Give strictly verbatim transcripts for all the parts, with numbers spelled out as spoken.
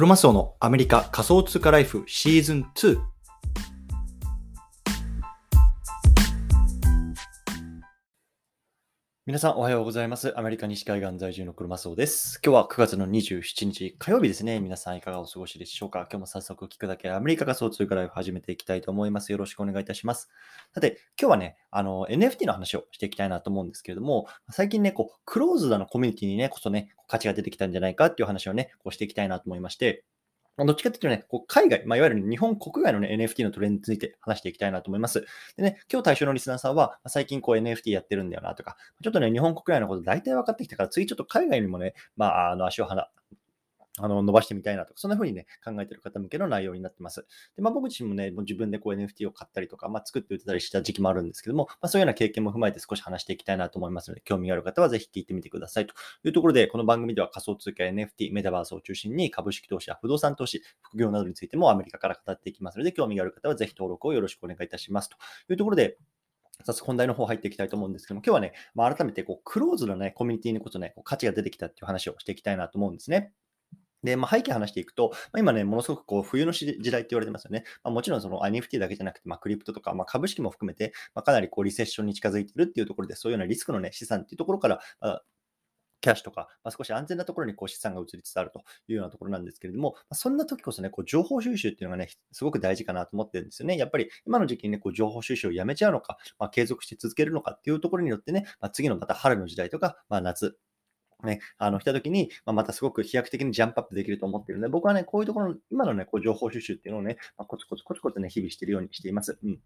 クロマスオのアメリカ仮想通貨ライフシーズンツー。皆さんおはようございます。アメリカ西海岸在住のクロマスオです。今日はくがつのにじゅうしちにち火曜日ですね。皆さんいかがお過ごしでしょうか。今日も早速聞くだけアメリカ仮想通貨ライフ始めていきたいと思います。よろしくお願いいたします。さて今日はねあの エヌエフティー の話をしていきたいなと思うんですけれども、最近ねこうクローズドなコミュニティにねこそね価値が出てきたんじゃないかっていう話をねこうしていきたいなと思いまして、どっちかというとね、こう海外、まあ、いわゆる日本国外の、ね、エヌエフティー のトレンドについて話していきたいなと思います。でね、今日対象のリスナーさんは、最近こう エヌエフティー やってるんだよなとか、ちょっとね、日本国外のこと大体分かってきたから、次ちょっと海外にもね、まあ、あの足をはあの伸ばしてみたいなとか、そんな風にね、考えてる方向けの内容になってます。で、まあ、僕自身もね、もう自分でこう エヌエフティー を買ったりとか、まあ、作って売ってたりした時期もあるんですけども、まあ、そういうような経験も踏まえて少し話していきたいなと思いますので、興味がある方はぜひ聞いてみてください。というところで、この番組では仮想通貨 エヌエフティー、メタバースを中心に株式投資や不動産投資、副業などについてもアメリカから語っていきますので、興味がある方はぜひ登録をよろしくお願いいたします。というところで、早速本題の方入っていきたいと思うんですけども、今日はね、まあ、改めてこうクローズのね、コミュニティにこそね、こう価値が出てきたっていう話をしていきたいなと思うんですね。で、まあ、背景話していくと、まあ、今ね、ものすごくこう冬の時代って言われてますよね。まあ、もちろんその エヌエフティー だけじゃなくて、まあ、クリプトとか、まあ、株式も含めて、まあ、かなりこうリセッションに近づいているっていうところで、そういうようなリスクのね、資産っていうところから、まあキャッシュとか、まあ、少し安全なところにこう資産が移りつつあるというようなところなんですけれども、まあ、そんな時こそね、こう情報収集っていうのがね、すごく大事かなと思ってるんですよね。やっぱり今の時期にね、こう情報収集をやめちゃうのか、まあ、継続して続けるのかっていうところによってね、まあ、次のまた春の時代とか、まあ、夏、ね、あの来た時に、まあ、またすごく飛躍的にジャンプアップできると思っているので、僕はね、こういうところの今のね、こう情報収集っていうのをね、まあ、コツコツコツコツね、日々しているようにしています。うん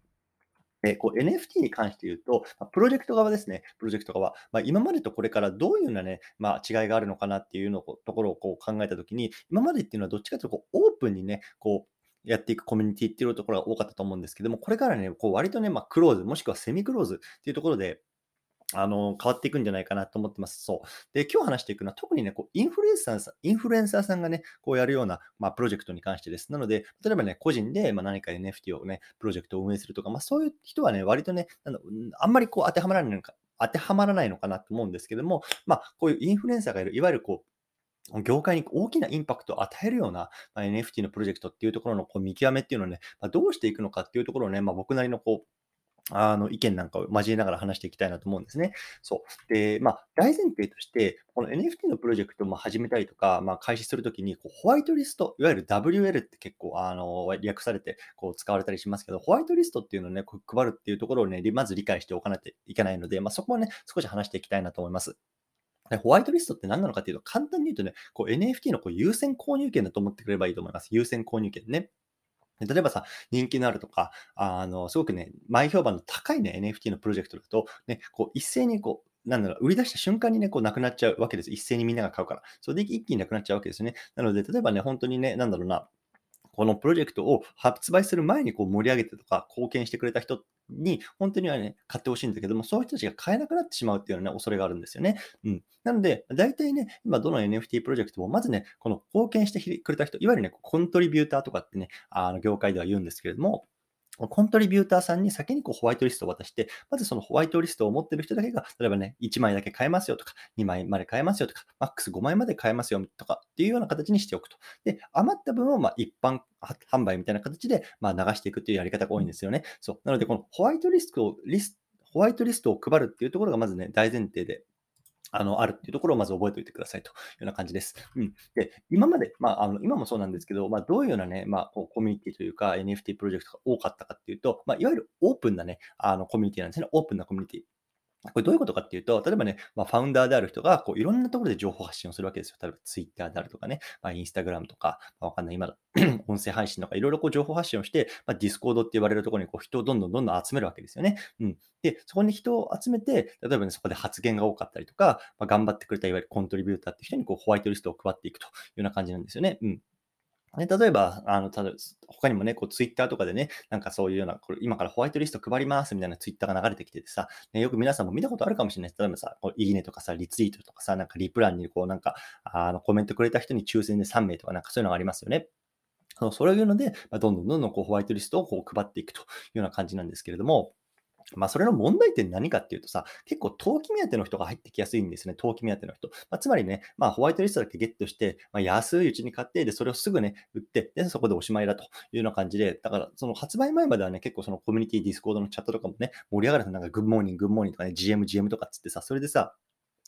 でこう エヌエフティー に関して言うと、プロジェクト側ですね、プロジェクト側、まあ、今までとこれからどういうような、ねまあ、違いがあるのかなっていうのところをこう考えたときに、今までっていうのはどっちかというとこうオープンにね、こうやっていくコミュニティっていうところが多かったと思うんですけども、これからね、こう割とね、まあ、クローズ、もしくはセミクローズっていうところで、あの変わっていくんじゃないかなと思ってます。そうで今日話していくのは特にねこうインフルエンサーさん、インフルエンサーさんがねこうやるような、まあ、プロジェクトに関してです。なので例えばね個人で、まあ、何か エヌエフティー をねプロジェクトを運営するとか、まあ、そういう人はね割とねあのあんまりこう当てはまらないのか当てはまらないのかなと思うんですけども、まあ、こういうインフルエンサーがいるいわゆるこう業界に大きなインパクトを与えるような エヌエフティー のプロジェクトっていうところのこう見極めっていうのをね、まあ、どうしていくのかっていうところをね、まあ、僕なりのこうあの意見なんかを交えながら話していきたいなと思うんですね。そうで、まあ、大前提として、この エヌエフティー のプロジェクトも始めたりとか、まあ、開始するときにこう、ホワイトリスト、いわゆる ダブリューエル って結構あの略されてこう使われたりしますけど、ホワイトリストっていうのを、ね、こう配るっていうところを、ね、まず理解しておかないといけないので、まあ、そこを、ね、少し話していきたいなと思います。ホワイトリストって何なのかっていうと、簡単に言うと、ね、こう エヌエフティー のこう優先購入権だと思ってくれればいいと思います。優先購入権ね。例えばさ、人気のあるとか、あの、すごくね、前評判の高いね、エヌエフティー のプロジェクトだと、ね、こう、一斉にこう、なんだろう、売り出した瞬間にね、こう、なくなっちゃうわけです。一斉にみんなが買うから。それで一気になくなっちゃうわけですね。なので、例えばね、本当にね、なんだろうな、このプロジェクトを発売する前にこう盛り上げてとか、貢献してくれた人に、本当にはね、買ってほしいんだけども、そういう人たちが買えなくなってしまうっていうのはね、恐れがあるんですよね。うん。なので、大体ね、今どの エヌエフティー プロジェクトも、まずね、この貢献してくれた人、いわゆるね、コントリビューターとかってね、あの業界では言うんですけれども、コントリビューターさんに先にこうホワイトリストを渡して、まずそのホワイトリストを持ってる人だけが、例えばね、いちまいだけ買えますよとか、にまいまで買えますよとか、マックスごまいまで買えますよとかっていうような形にしておくと。で、余った分をまあ一般販売みたいな形でまあ流していくっていうやり方が多いんですよね。そう。なので、このホワイトリストを、リス、ホワイトリストを配るっていうところがまずね、大前提で。あの、あるっていうところをまず覚えておいてくださいというような感じです。うん。で、今まで、まあ、あの今もそうなんですけど、まあ、どういうようなね、まあ、こうコミュニティというか エヌエフティー プロジェクトが多かったかっていうと、まあ、いわゆるオープンなね、あのコミュニティなんですね。オープンなコミュニティ。これどういうことかっていうと、例えばね、まあ、ファウンダーである人がこういろんなところで情報発信をするわけですよ。例えば Twitter であるとかね、まあ、Instagram とか、まあ、わかんない、今だ、音声配信とかいろいろこう情報発信をして、まあ、Discord って言われるところにこう人をどんどんどんどん集めるわけですよね。うん。で、そこに人を集めて、例えばね、そこで発言が多かったりとか、まあ、頑張ってくれたいわゆるコントリビューターっていう人にこうホワイトリストを配っていくというような感じなんですよね。うん。ね、例えば、あの、ただ、他にもね、こう、ツイッターとかでね、なんかそういうような、これ今からホワイトリスト配りますみたいなツイッターが流れてきててさ、ね、よく皆さんも見たことあるかもしれない。例えばさ、こういいねとかさ、リツイートとかさ、なんかリプランにこう、なんか、あの、コメントくれた人に抽選でさんめいとか、なんかそういうのがありますよね。そういうので、どんどんどんどんこうホワイトリストをこう配っていくというような感じなんですけれども、まあ、それの問題点何かっていうとさ、結構投機目当ての人が入ってきやすいんですね。投機目当ての人。まあ、つまりね、まあ、ホワイトリストだけゲットして、まあ、安いうちに買って、で、それをすぐね、売って、で、そこでおしまいだというような感じで、だから、その発売前まではね、結構そのコミュニティ、ディスコードのチャットとかもね、盛り上がると、なんか、グッドモーニング、グッドモーニングとかね、ジーエム、ジーエム とかっつってさ、それでさ、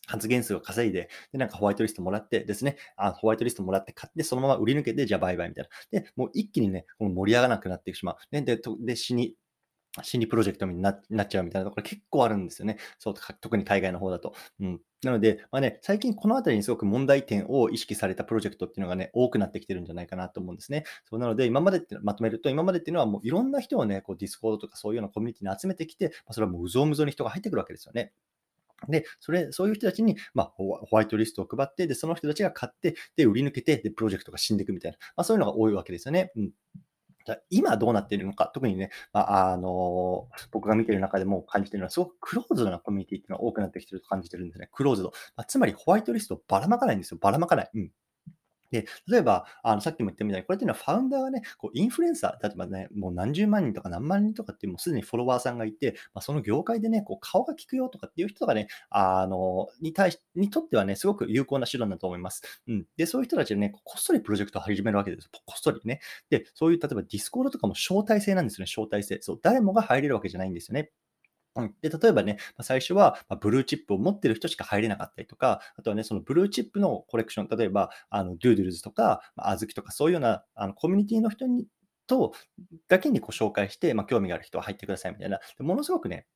発言数を稼いで、で、なんかホワイトリストもらってですね、あ、ホワイトリストもらって買って、そのまま売り抜けて、じゃあバイバイみたいな。で、もう一気にね、この盛り上がらなくなってしまう。で、で、で死に、心理プロジェクトになっちゃうみたいなところ結構あるんですよね。そう、特に海外の方だと。うん、なので、まあね、最近このあたりにすごく問題点を意識されたプロジェクトっていうのがね、多くなってきてるんじゃないかなと思うんですね。そうなので、今までってまとめると、今までっていうのはもういろんな人をね、こうディスコードとかそういうようなコミュニティに集めてきて、まあ、それはもううぞうむぞうに人が入ってくるわけですよね。で、それ、そういう人たちに、まあ、ホワイトリストを配って、で、その人たちが買って、で、売り抜けて、で、プロジェクトが死んでいくみたいな、まあ、そういうのが多いわけですよね。うん。今どうなっているのか、特にね、まあ、あのー、僕が見ている中でも感じているのは、すごくクローズドなコミュニティっていうのが多くなってきてると感じてるんですね。クローズド。まあ、つまりホワイトリストをばらまかないんですよ。ばらまかない。うん。で、例えば、あの、さっきも言ったみたいに、これっていうのはファウンダーがね、こう、インフルエンサー、例えばね、もう何十万人とか何万人とかっていう、もうすでにフォロワーさんがいて、まあ、その業界でね、こう、顔が利くよとかっていう人がね、あの、に対し、にとってはね、すごく有効な手段だと思います。うん。で、そういう人たちでね、こっそりプロジェクトを始めるわけです。こっそりね。で、そういう、例えばディスコードとかも招待制なんですよね、招待制。そう、誰もが入れるわけじゃないんですよね。で、例えばね、最初はブルーチップを持ってる人しか入れなかったりとか、あとはね、そのブルーチップのコレクション、例えば、あの、ドゥードゥルズとか、あずきとか、そういうようなあのコミュニティの人に、と、だけにこう紹介して、まあ、興味がある人は入ってくださいみたいな。でものすごくね、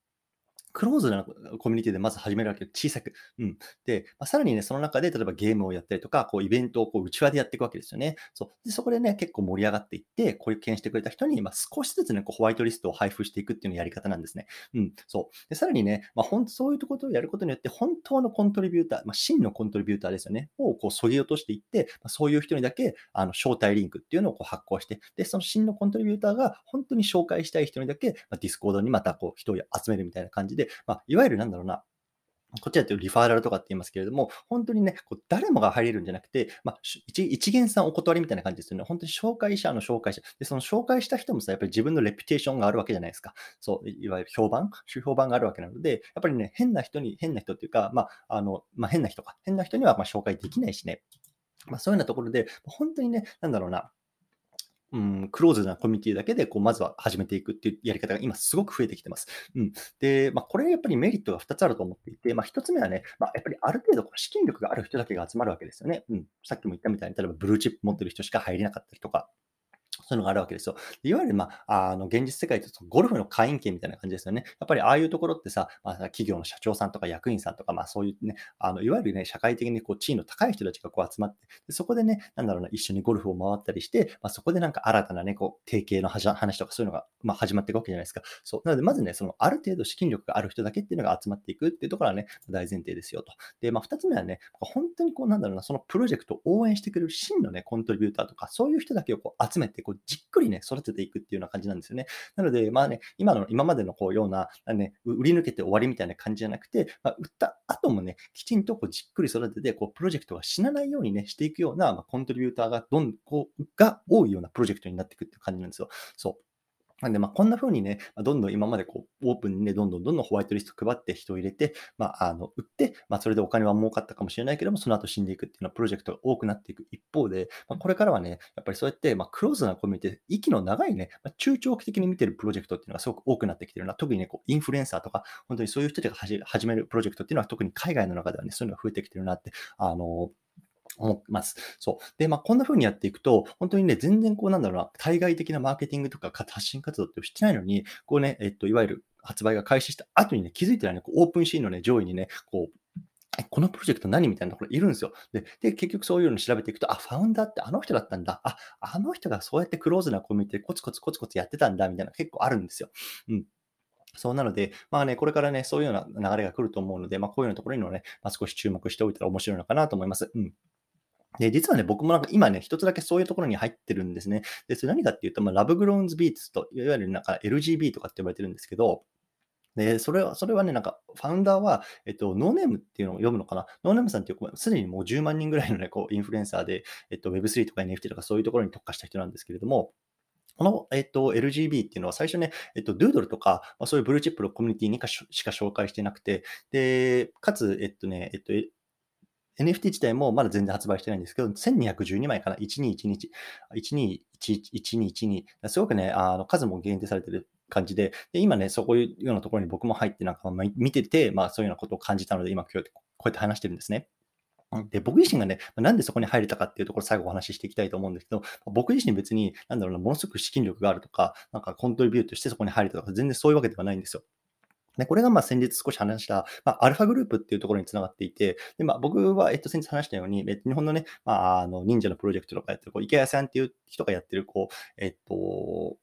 クローズなコミュニティでまず始めるわけで小さく。うん。で、まあ、さらにね、その中で、例えばゲームをやったりとか、こう、イベントをこう、内輪でやっていくわけですよね。そう。で、そこでね、結構盛り上がっていって、貢献してくれた人に、まあ、少しずつね、こう、ホワイトリストを配布していくっていうのやり方なんですね。うん。そう。で、さらにね、まあ、ほんと、そういうことをやることによって、本当のコントリビューター、まあ、真のコントリビューターですよね。を、こう、削ぎ落としていって、まあ、そういう人にだけ、あの、招待リンクっていうのをこう発行して、で、その真のコントリビューターが、本当に紹介したい人にだけ、まあ、ディスコードにまた、こう、人を集めるみたいな感じで、でまあ、いわゆるなんだろうな、こっちだとリファーラルとかって言いますけれども、本当にね、こう誰もが入れるんじゃなくて、まあ、一, 一元さんお断りみたいな感じですよね。本当に紹介者の紹介者。で、その紹介した人もさ、やっぱり自分のレピュテーションがあるわけじゃないですか。そう、いわゆる評判、評判があるわけなので、やっぱりね、変な人に、変な人っていうか、まあ、あの、まあ、変な人か、変な人にはまあ紹介できないしね。まあ、そういうようなところで、本当にね、なんだろうな、うん、クローズなコミュニティだけでこうまずは始めていくっていうやり方が今すごく増えてきてます。うん、で、まあ、これやっぱりメリットがふたつあると思っていて、まあ、ひとつめはね、まあ、やっぱりある程度資金力がある人だけが集まるわけですよね。うん、さっきも言ったみたいに、例えばブルーチップ持ってる人しか入れなかったりとか。そういうのがあるわけですよ。いわゆる、まあ、あの現実世界とゴルフの会員権みたいな感じですよね。やっぱりああいうところってさ、まあ、企業の社長さんとか役員さんとか、まあ、そういうね、あのいわゆるね、社会的にこう地位の高い人たちがこう集まって、でそこでね、なんだろうな、一緒にゴルフを回ったりして、まあ、そこでなんか新たなね、こう提携の話とかそういうのが、まあ、始まっていくわけじゃないですか。そう。なので、まずね、そのある程度資金力がある人だけっていうのが集まっていくっていうところはね、大前提ですよと。で、まあ、ふたつめはね、本当にこう、なんだろうな、そのプロジェクトを応援してくれる真のね、コントリビューターとか、そういう人だけをこう集めて、こうじっくりね、育てていくっていうような感じなんですよね。なので、まあね、今の、今までのこうような、ね、売り抜けて終わりみたいな感じじゃなくて、まあ、売った後もね、きちんとこうじっくり育てて、こう、プロジェクトが死なないようにね、していくような、まあ、コントリビューターがどん、こう、が多いようなプロジェクトになっていくっていう感じなんですよ。そう。なんで、まあ、こんな風にね、どんどん今までこう、オープンにね、どんどんどんどんホワイトリスト配って人を入れて、まあ、あの、売って、まあ、それでお金は儲かったかもしれないけども、その後死んでいくっていうのはプロジェクトが多くなっていく一方で、まあ、これからはね、やっぱりそうやって、まあ、クローズなコミュニティ、息の長いね、まあ、中長期的に見てるプロジェクトっていうのがすごく多くなってきてるな。特にね、こう、インフルエンサーとか、本当にそういう人たちが始めるプロジェクトっていうのは、特に海外の中ではね、そういうのが増えてきてるなって、あのー、思ってます。そう。で、まあ、こんな風にやっていくと、本当にね、全然こう、なんだろうな、対外的なマーケティングとか発信活動ってしてないのに、こうね、えっと、いわゆる発売が開始した後にね、気づいてないね、こうオープンシーンのね、上位にね、こう、このプロジェクト何みたいなところいるんですよ。で、で結局そういうの調べていくと、あ、ファウンダーってあの人だったんだ。あ、あの人がそうやってクローズなコミュニティでコツコツコツコツやってたんだ、みたいな結構あるんですよ。うん。そうなので、まあね、これからね、そういうような流れが来ると思うので、まあ、こういうようなところにもね、まあ、少し注目しておいたら面白いのかなと思います。うん。で、実はね、僕もなんか今ね、一つだけそういうところに入ってるんですね。で、それ何かっていうと、まあ、ラブグローンズビーツと、いわゆるなんか エルジービー とかって呼ばれてるんですけど、で、それは、それはね、なんか、ファウンダーは、えっと、ノーネームっていうのを読むのかな。ノーネームさんっていう、すでにもうじゅうまんにんぐらいのね、こう、インフルエンサーで、えっと、ウェブスリー とか エヌエフティー とかそういうところに特化した人なんですけれども、この、えっと、エルジービー っていうのは最初ね、えっと、ドゥードルとか、まあ、そういうブルーチップのコミュニティにかしか紹介してなくて、で、かつ、えっとね、えっと、エヌエフティー 自体もまだ全然発売してないんですけど、せんにひゃくじゅうにまいかな、いちにいちにいちにいちにいちにいちに、すごくね、あの数も限定されてる感じで、で今ね、そういうようなところに僕も入って、なんか見てて、まあ、そういうようなことを感じたので、今、今日こうやって話してるんですね。で、僕自身がね、なんでそこに入れたかっていうところを最後お話ししていきたいと思うんですけど、僕自身別に、なんだろうな、ものすごく資金力があるとか、なんかコントリビュートしてそこに入れたとか、全然そういうわけではないんですよ。で、これがまあ先日少し話した、まあ、アルファグループっていうところにつながっていて、で、まあ、僕はえっと先日話したように、日本のね、まあ、あの忍者のプロジェクトとかやってる、池谷さんっていう人がやってる、こう、えっと、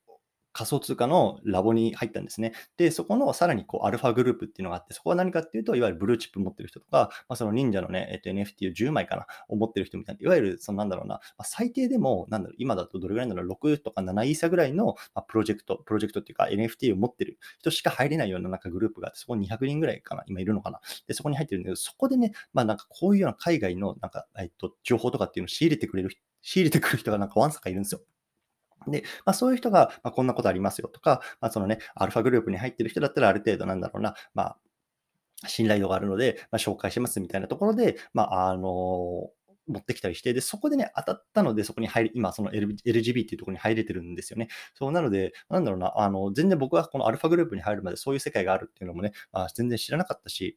仮想通貨のラボに入ったんですね。で、そこのさらにこうアルファグループっていうのがあって、そこは何かっていうと、いわゆるブルーチップ持ってる人とか、まあ、その忍者のね、えっと、エヌエフティー をじゅうまいかな、を持ってる人みたいな、いわゆるそのなんだろうな、まあ、最低でも、なんだろう、今だとどれぐらいなの ?ろく とかななイーサぐらいのプロジェクト、プロジェクトっていうか エヌエフティー を持ってる人しか入れないようななんかグループがあって、そこににひゃくにんぐらいかな、今いるのかな。で、そこに入ってるんだけど、そこでね、まあなんかこういうような海外のなんか、えっと、情報とかっていうのを仕入れてくれる、仕入れてくる人がなんかわんさかいるんですよ。で、まあ、そういう人が、まあ、こんなことありますよとか、まあ、そのね、アルファグループに入ってる人だったらある程度なんだろうな、まあ、信頼度があるので、まあ、紹介しますみたいなところで、まあ、あのー、持ってきたりして、で、そこでね、当たったので、そこに入り、今、その エルジービー っていうところに入れてるんですよね。そうなので、なんだろうな、あの、全然僕はこのアルファグループに入るまでそういう世界があるっていうのもね、まあ、全然知らなかったし、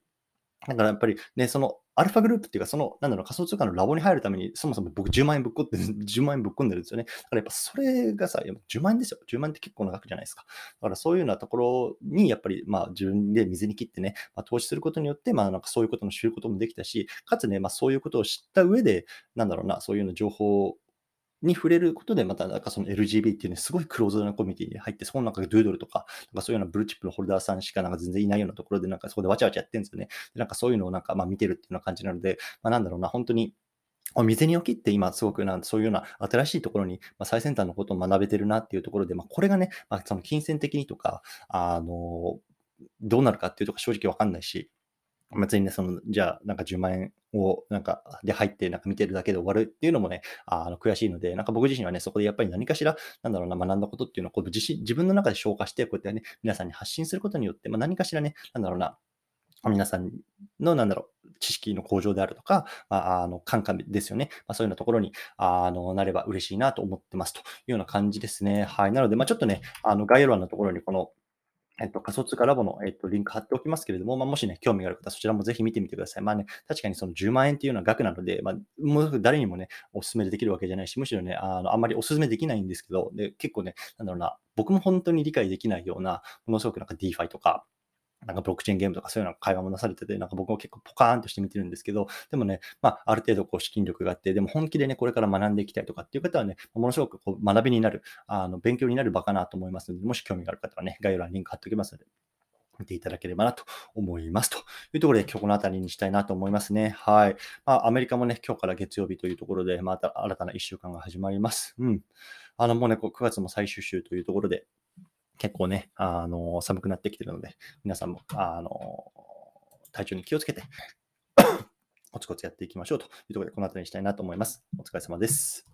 だからやっぱりね、そのアルファグループっていうか、その、なんだろう、仮想通貨のラボに入るために、そもそも僕じゅうまんえんぶっこって、じゅうまんえんぶっこんでるんですよね。だからやっぱそれがさ、じゅうまんえんですよ。じゅうまん円って結構な額じゃないですか。だからそういうようなところに、やっぱりまあ自分で水に切ってね、まあ、投資することによって、まあなんかそういうことの知ることもできたし、かつね、まあそういうことを知った上で、なんだろうな、そういうような情報をに触れることで、またなんかその エルジービー っていうね、すごいクローズなコミュニティに入って、その中でドゥードルとか、なんかそういうようなブルーチップのホルダーさんしかなんか全然いないようなところで、なんかそこでわちゃわちゃやってるんですよね。で、なんかそういうのをなんかまあ見てるっていうような感じなので、まあなんだろうな、本当に、水に起きって今すごくなんそういうような新しいところに最先端のことを学べてるなっていうところで、まあこれがね、まあその金銭的にとか、あの、どうなるかっていうとか正直わかんないし、別にね、その、じゃあ、なんかじゅうまん円を、なんか、で入って、なんか見てるだけで終わるっていうのもね、あの、悔しいので、なんか僕自身はね、そこでやっぱり何かしら、なんだろうな、学んだことっていうのを、こう、自身、自分の中で消化して、こうやってね、皆さんに発信することによって、まあ何かしらね、なんだろうな、皆さんの、なんだろう、知識の向上であるとか、まあ、あの、感化ですよね。まあ、そういうようなところに、あの、なれば嬉しいなと思ってますというような感じですね。はい。なので、まあ、ちょっとね、あの、概要欄のところに、この、えっと、仮想通貨ラボの、えっと、リンク貼っておきますけれども、まあ、もしね、興味がある方、そちらもぜひ見てみてください。まあね、確かにそのじゅうまん円っていうのは額なので、まあ、もう誰にもね、お勧めできるわけじゃないし、むしろね、あの、あんまりお勧めできないんですけど、で、結構ね、なんだろうな、僕も本当に理解できないような、ものすごくなんか ディーファイ とか、なんかブロックチェーンゲームとかそういうような会話もなされてて、なんか僕も結構ポカーンとして見てるんですけど、でもね、まあ、ある程度こう資金力があって、でも本気でね、これから学んでいきたいとかっていう方はね、ものすごくこう学びになる、あの、勉強になる場かなと思いますので、もし興味がある方はね、概要欄にリンク貼っておきますので、見ていただければなと思いますというところで、今日このあたりにしたいなと思いますね。はい。まあ、アメリカもね、今日から月曜日というところで、また新たないっしゅうかんが始まります。うん。あの、もうね、こうくがつも最終週というところで、結構ね、あのー、寒くなってきてるので、皆さんも、あのー、体調に気をつけて、コツコツやっていきましょうというところで、このあたりにしたいなと思います。お疲れ様です。